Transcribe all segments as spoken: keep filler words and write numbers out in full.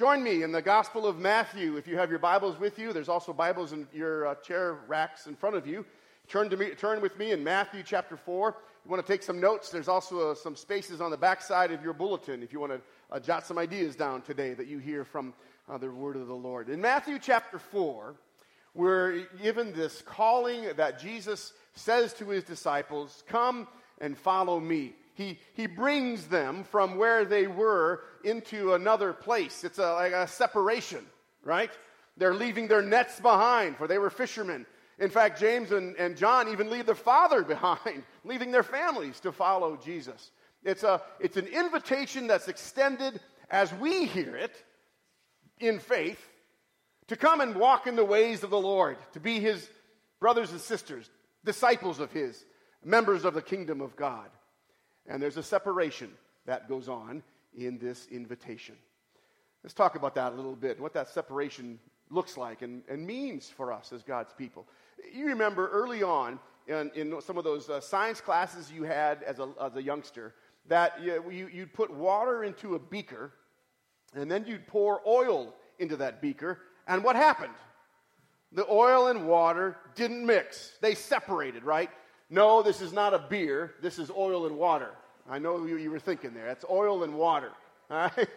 Join me in the Gospel of Matthew. If you have your Bibles with you, there's also Bibles in your uh, chair racks in front of you. Turn to me, turn with me in Matthew chapter four. You want to take some notes, there's also uh, some spaces on the backside of your bulletin if you want to uh, jot some ideas down today that you hear from uh, the word of the Lord. In Matthew chapter four, we're given this calling that Jesus says to his disciples, "Come and follow me." He he brings them from where they were into another place. It's a, like a separation, right? They're leaving their nets behind, for they were fishermen. In fact, James and, and John even leave their father behind, leaving their families to follow Jesus. It's a it's an invitation that's extended as we hear it in faith to come and walk in the ways of the Lord, to be his brothers and sisters, disciples of his, members of the kingdom of God. And there's a separation that goes on in this invitation. Let's talk about that a little bit, what that separation looks like and, and means for us as God's people. You remember early on in, in some of those uh, science classes you had as a, as a youngster, that you, you, you'd put water into a beaker, and then you'd pour oil into that beaker, and what happened? The oil and water didn't mix. They separated, right? No, this is not a beer. This is oil and water. I know you, you were thinking there. That's oil and water. All right?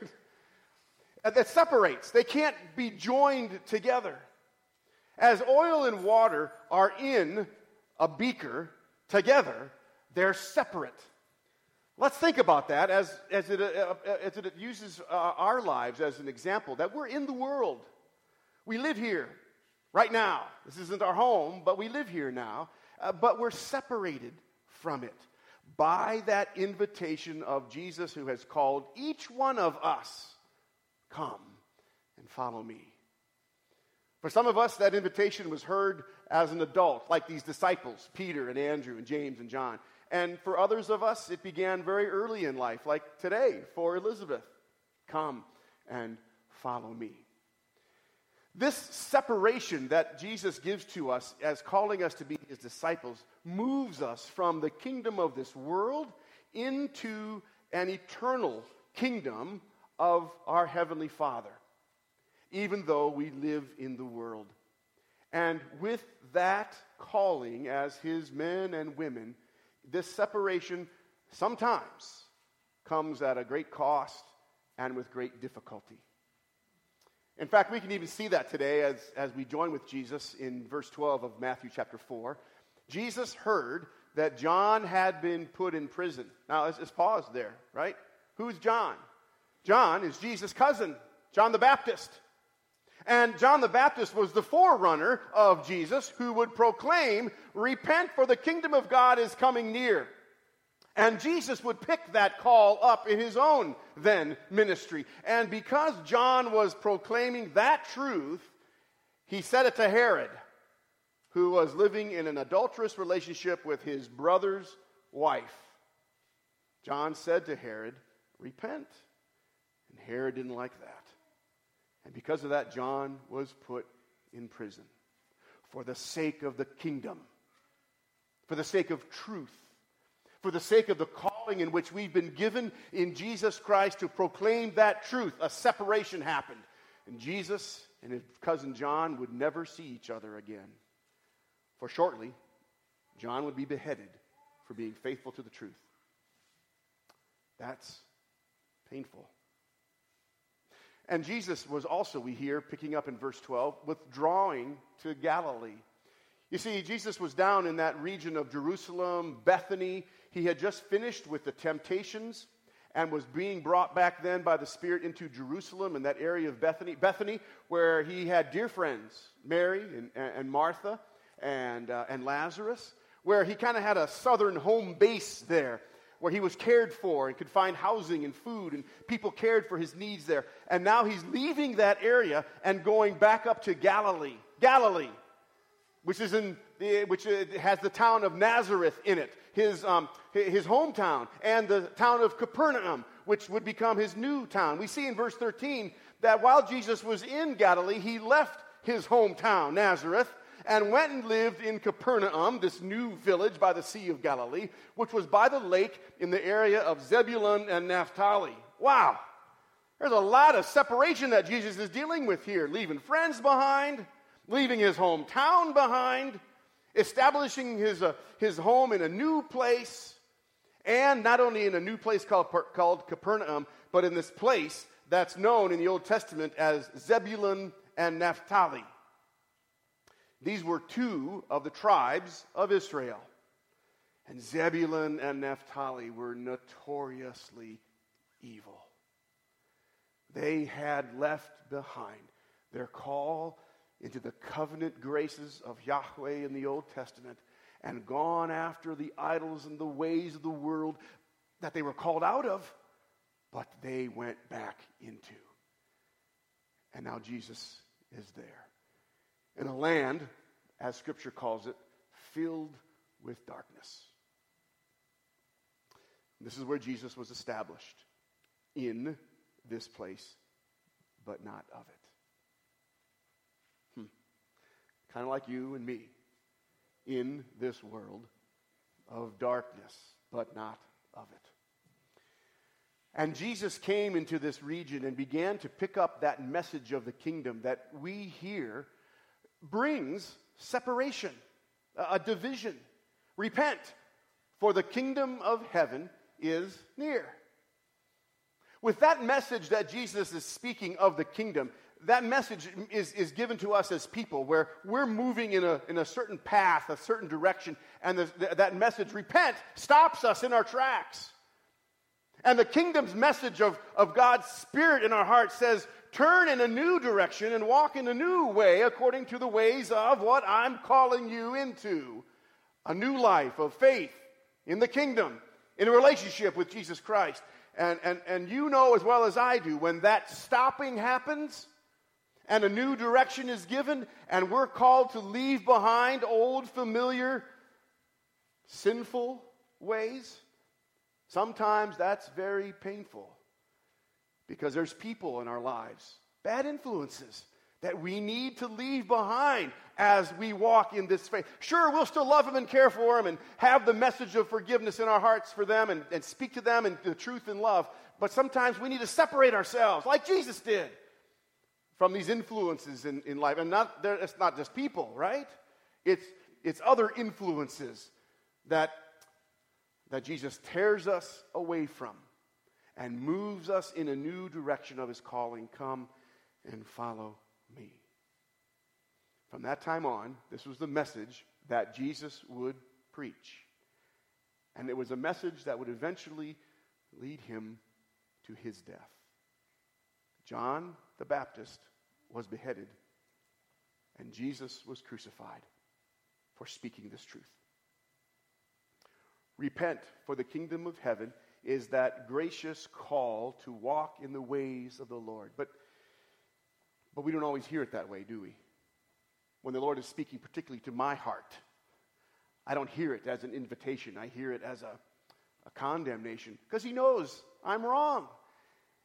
That separates. They can't be joined together. As oil and water are in a beaker together, they're separate. Let's think about that as, as, it, uh, as it uses uh, our lives as an example, that we're in the world. We live here right now. This isn't our home, but we live here now. Uh, but we're separated from it by that invitation of Jesus, who has called each one of us, "Come and follow me." For some of us, that invitation was heard as an adult, like these disciples, Peter and Andrew and James and John. And for others of us, it began very early in life, like today for Elizabeth. "Come and follow me." This separation that Jesus gives to us as calling us to be his disciples moves us from the kingdom of this world into an eternal kingdom of our Heavenly Father, even though we live in the world. And with that calling as his men and women, this separation sometimes comes at a great cost and with great difficulty. In fact, we can even see that today as, as we join with Jesus in verse twelve of Matthew chapter four. Jesus heard that John had been put in prison. Now, let's just pause there, right? Who's John? John is Jesus' cousin, John the Baptist. And John the Baptist was the forerunner of Jesus, who would proclaim, "Repent, for the kingdom of God is coming near." And Jesus would pick that call up in his own then ministry. And because John was proclaiming that truth, he said it to Herod, who was living in an adulterous relationship with his brother's wife. John said to Herod, "Repent." And Herod didn't like that. And because of that, John was put in prison for the sake of the kingdom, for the sake of truth, for the sake of the calling in which we've been given in Jesus Christ to proclaim that truth. A separation happened. And Jesus and his cousin John would never see each other again. For shortly, John would be beheaded for being faithful to the truth. That's painful. And Jesus was also, we hear, picking up in verse twelve, withdrawing to Galilee. You see, Jesus was down in that region of Jerusalem, Bethany. He had just finished with the temptations and was being brought back then by the Spirit into Jerusalem and that area of Bethany, Bethany, where he had dear friends, Mary and, and Martha and, uh, and Lazarus, where he kind of had a southern home base there, where he was cared for and could find housing and food, and people cared for his needs there. And now he's leaving that area and going back up to Galilee, Galilee, which is in the, which has the town of Nazareth in it. His um, his hometown, and the town of Capernaum, which would become his new town. We see in verse thirteen that while Jesus was in Galilee, he left his hometown, Nazareth, and went and lived in Capernaum, this new village by the Sea of Galilee, which was by the lake in the area of Zebulun and Naphtali. Wow! There's a lot of separation that Jesus is dealing with here, leaving friends behind, leaving his hometown behind, establishing his, uh, his home in a new place, and not only in a new place called, called Capernaum, but in this place that's known in the Old Testament as Zebulun and Naphtali. These were two of the tribes of Israel. And Zebulun and Naphtali were notoriously evil. They had left behind their call into the covenant graces of Yahweh in the Old Testament and gone after the idols and the ways of the world that they were called out of, but they went back into. And now Jesus is there in a land, as Scripture calls it, filled with darkness. This is where Jesus was established, in this place, but not of it. Hmm. Kind of like you and me, in this world of darkness, but not of it. And Jesus came into this region and began to pick up that message of the kingdom that we hear brings separation, a division. Repent, for the kingdom of heaven is near. With that message that Jesus is speaking of the kingdom, that message is, is given to us as people where we're moving in a, in a certain path, a certain direction, and the, the, that message, repent, stops us in our tracks. And the kingdom's message of, of God's Spirit in our heart says, turn in a new direction and walk in a new way according to the ways of what I'm calling you into. A new life of faith in the kingdom, in a relationship with Jesus Christ. And, and, and you know as well as I do, when that stopping happens and a new direction is given and we're called to leave behind old, familiar, sinful ways, sometimes that's very painful because there's people in our lives, bad influences, that we need to leave behind as we walk in this faith. Sure, we'll still love them and care for them and have the message of forgiveness in our hearts for them and, and speak to them in the truth and love. But sometimes we need to separate ourselves, like Jesus did, from these influences in, in life. And not there, it's not just people, right? It's, it's other influences that, that Jesus tears us away from and moves us in a new direction of his calling. Come and follow me. From that time on, this was the message that Jesus would preach. And it was a message that would eventually lead him to his death. John the Baptist was beheaded, and Jesus was crucified for speaking this truth. Repent, for the kingdom of heaven is that gracious call to walk in the ways of the Lord. But But we don't always hear it that way, do we? When the Lord is speaking particularly to my heart, I don't hear it as an invitation. I hear it as a, a condemnation because he knows I'm wrong.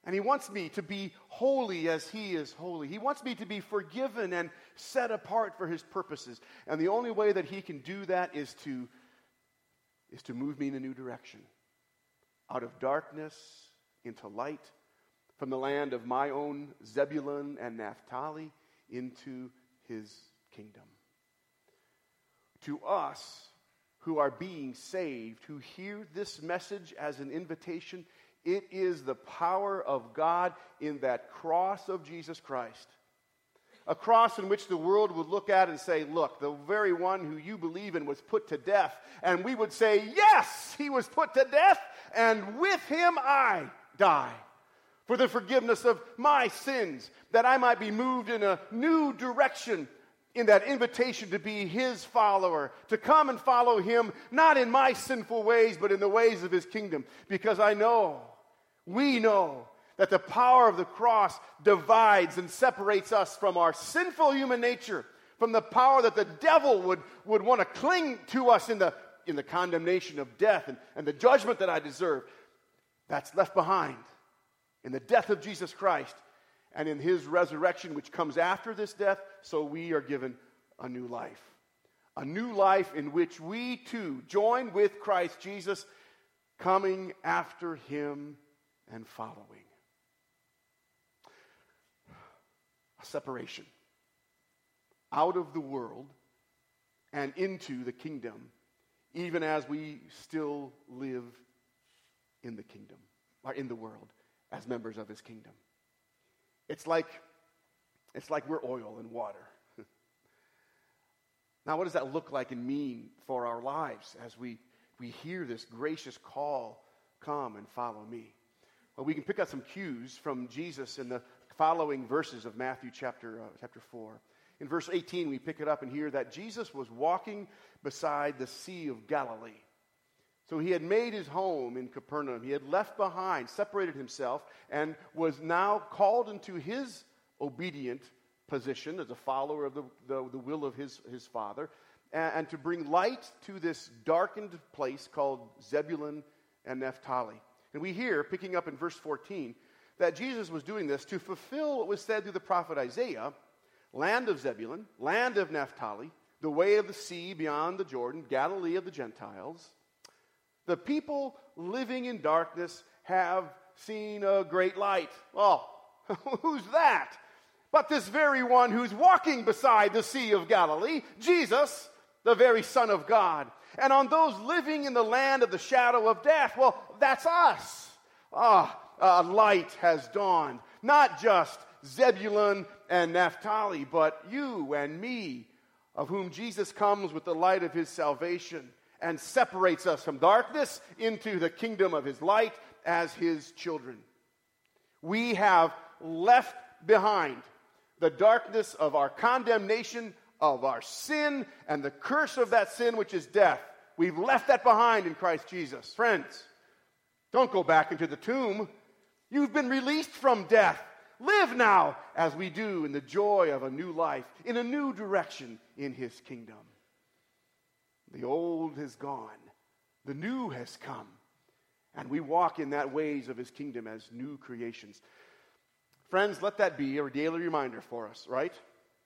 And he wants me to be holy as he is holy. He wants me to be forgiven and set apart for his purposes. And the only way that he can do that is to, is to move me in a new direction. Out of darkness into light. From the land of my own Zebulun and Naphtali into his kingdom. To us who are being saved, who hear this message as an invitation, it is the power of God in that cross of Jesus Christ. A cross in which the world would look at and say, look, the very one who you believe in was put to death. And we would say, yes, he was put to death, and with him I die. For the forgiveness of my sins, that I might be moved in a new direction in that invitation to be his follower, to come and follow him, not in my sinful ways, but in the ways of his kingdom. Because I know, we know, that the power of the cross divides and separates us from our sinful human nature, from the power that the devil would, would want to cling to us in the, in the condemnation of death and, and the judgment that I deserve. That's left behind. In the death of Jesus Christ and in his resurrection, which comes after this death, so we are given a new life. A new life in which we too join with Christ Jesus, coming after him and following. separation out of the world and into the kingdom, even as we still live in the kingdom, or in the world, as members of his kingdom. It's like, it's like we're oil and water. Now, what does that look like and mean for our lives as we, we hear this gracious call, come and follow me? Well, we can pick up some cues from Jesus in the following verses of Matthew chapter uh, chapter four. In verse eighteen, we pick it up and hear that Jesus was walking beside the Sea of Galilee. So he had made his home in Capernaum. He had left behind, separated himself, and was now called into his obedient position as a follower of the, the, the will of his, his Father, and, and to bring light to this darkened place called Zebulun and Naphtali. And we hear, picking up in verse fourteen, that Jesus was doing this to fulfill what was said through the prophet Isaiah, land of Zebulun, land of Naphtali, the way of the sea beyond the Jordan, Galilee of the Gentiles. The people living in darkness have seen a great light. Oh, who's that? But this very one who's walking beside the Sea of Galilee, Jesus, the very Son of God. And on those living in the land of the shadow of death, well, that's us. Ah, a light has dawned. Not just Zebulun and Naphtali, but you and me, of whom Jesus comes with the light of his salvation, and separates us from darkness into the kingdom of his light as his children. We have left behind the darkness of our condemnation, of our sin, and the curse of that sin, which is death. We've left that behind in Christ Jesus. Friends, don't go back into the tomb. You've been released from death. Live now as we do in the joy of a new life, in a new direction in his kingdom. The old is gone, the new has come, and we walk in that ways of his kingdom as new creations. Friends, let that be a daily reminder for us, right?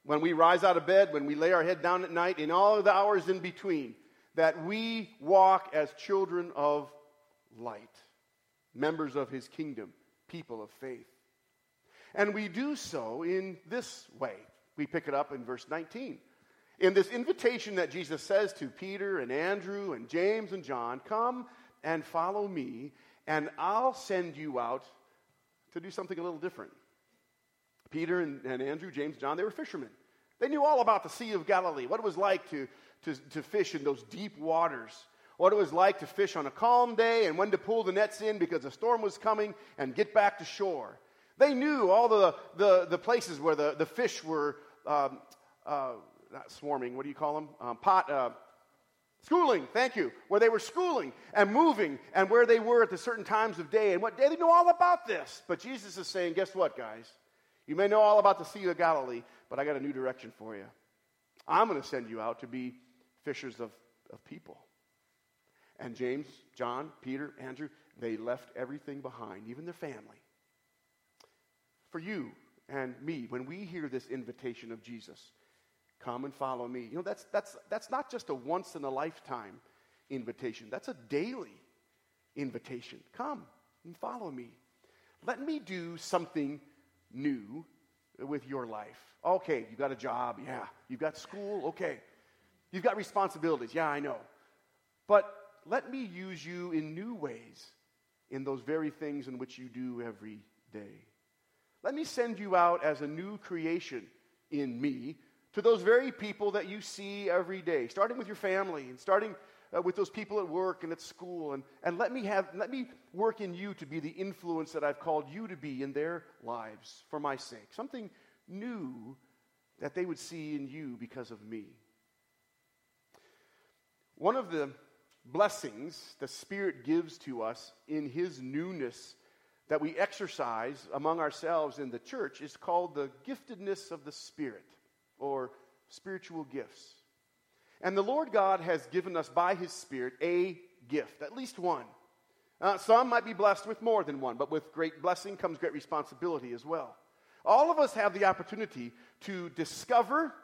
When we rise out of bed, when we lay our head down at night, in all of the hours in between, that we walk as children of light, members of his kingdom, people of faith. And we do so in this way. We pick it up in verse nineteen. In this invitation that Jesus says to Peter and Andrew and James and John, come and follow me, and I'll send you out to do something a little different. Peter and, and Andrew, James, John, they were fishermen. They knew all about the Sea of Galilee, what it was like to, to, to fish in those deep waters, what it was like to fish on a calm day and when to pull the nets in because a storm was coming and get back to shore. They knew all the, the, the places where the, the fish were... Um, uh, Not swarming, what do you call them? Um, pot, uh, schooling, thank you. Where they were schooling and moving and where they were at the certain times of day and what day. They know all about this. But Jesus is saying, guess what, guys? You may know all about the Sea of Galilee, but I got a new direction for you. I'm going to send you out to be fishers of, of people. And James, John, Peter, Andrew, they left everything behind, even their family. For you and me, when we hear this invitation of Jesus, come and follow me. You know, that's that's that's not just a once-in-a-lifetime invitation. That's a daily invitation. Come and follow me. Let me do something new with your life. Okay, you've got a job. Yeah. You've got school. Okay. You've got responsibilities. Yeah, I know. But let me use you in new ways in those very things in which you do every day. Let me send you out as a new creation in me, to those very people that you see every day, starting with your family and starting uh, with those people at work and at school. And, and let me have, let me work in you to be the influence that I've called you to be in their lives for my sake. Something new that they would see in you because of me. One of the blessings the Spirit gives to us in his newness that we exercise among ourselves in the church is called the giftedness of the Spirit, or spiritual gifts. And the Lord God has given us by his Spirit a gift, at least one. Uh, some might be blessed with more than one, but with great blessing comes great responsibility as well. All of us have the opportunity to discover,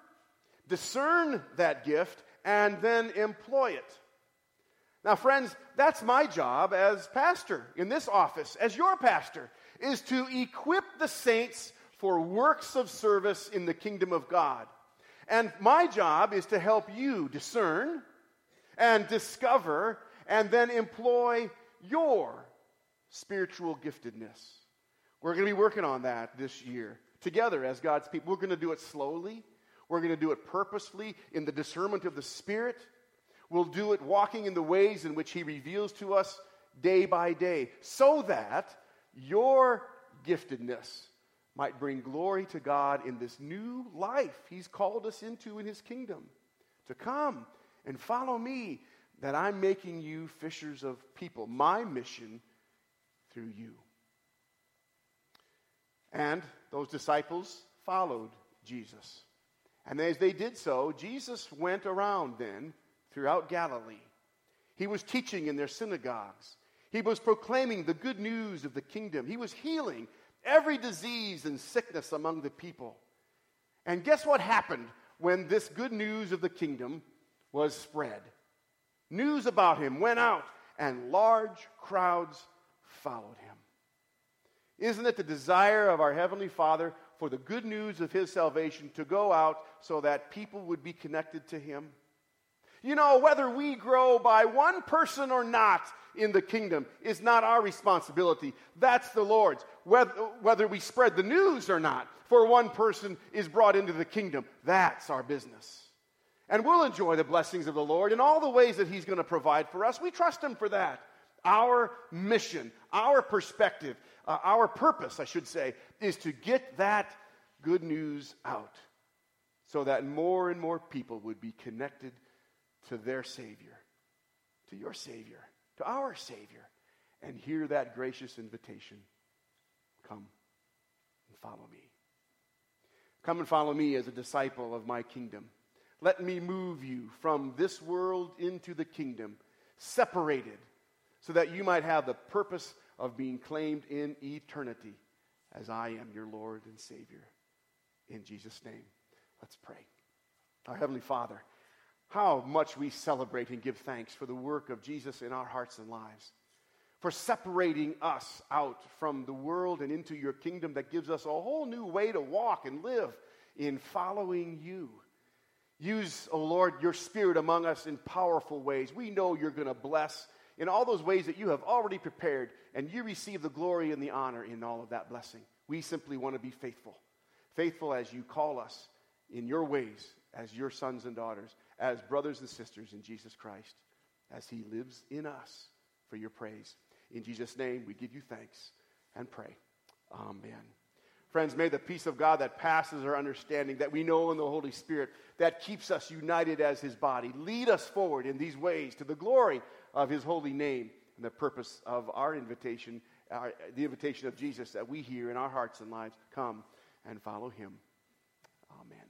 discern that gift, and then employ it. Now, friends, that's my job as pastor in this office, as your pastor, is to equip the saints for works of service in the kingdom of God. And my job is to help you discern and discover and then employ your spiritual giftedness. We're going to be working on that this year together as God's people. We're going to do it slowly. We're going to do it purposefully in the discernment of the Spirit. We'll do it walking in the ways in which He reveals to us day by day, so that your giftedness might bring glory to God in this new life He's called us into in His kingdom. To come and follow me, that I'm making you fishers of people. My mission through you. And those disciples followed Jesus. And as they did so, Jesus went around then throughout Galilee. He was teaching in their synagogues. He was proclaiming the good news of the kingdom. He was healing every disease and sickness among the people. And guess what happened when this good news of the kingdom was spread? News about Him went out, and large crowds followed Him. Isn't it the desire of our Heavenly Father for the good news of His salvation to go out so that people would be connected to Him? You know, whether we grow by one person or not in the kingdom is not our responsibility. That's the Lord's. Whether, whether we spread the news or not, for one person is brought into the kingdom, that's our business. And we'll enjoy the blessings of the Lord in all the ways that He's going to provide for us. We trust Him for that. Our mission, our perspective, uh, our purpose, I should say, is to get that good news out so that more and more people would be connected to their Savior, to your Savior, to our Savior, and hear that gracious invitation. Come and follow me. Come and follow me as a disciple of my kingdom. Let me move you from this world into the kingdom, separated, so that you might have the purpose of being claimed in eternity as I am your Lord and Savior. In Jesus' name, let's pray. Our Heavenly Father, how much we celebrate and give thanks for the work of Jesus in our hearts and lives, for separating us out from the world and into your kingdom that gives us a whole new way to walk and live in following you. Use, O Lord, your Spirit among us in powerful ways. We know you're going to bless in all those ways that you have already prepared, and you receive the glory and the honor in all of that blessing. We simply want to be faithful, faithful as you call us in your ways, as your sons and daughters, as brothers and sisters in Jesus Christ, as He lives in us for your praise. In Jesus' name, we give you thanks and pray. Amen. Friends, may the peace of God that passes our understanding, that we know in the Holy Spirit, that keeps us united as His body, lead us forward in these ways to the glory of His holy name and the purpose of our invitation, our, the invitation of Jesus that we hear in our hearts and lives. Come and follow Him. Amen.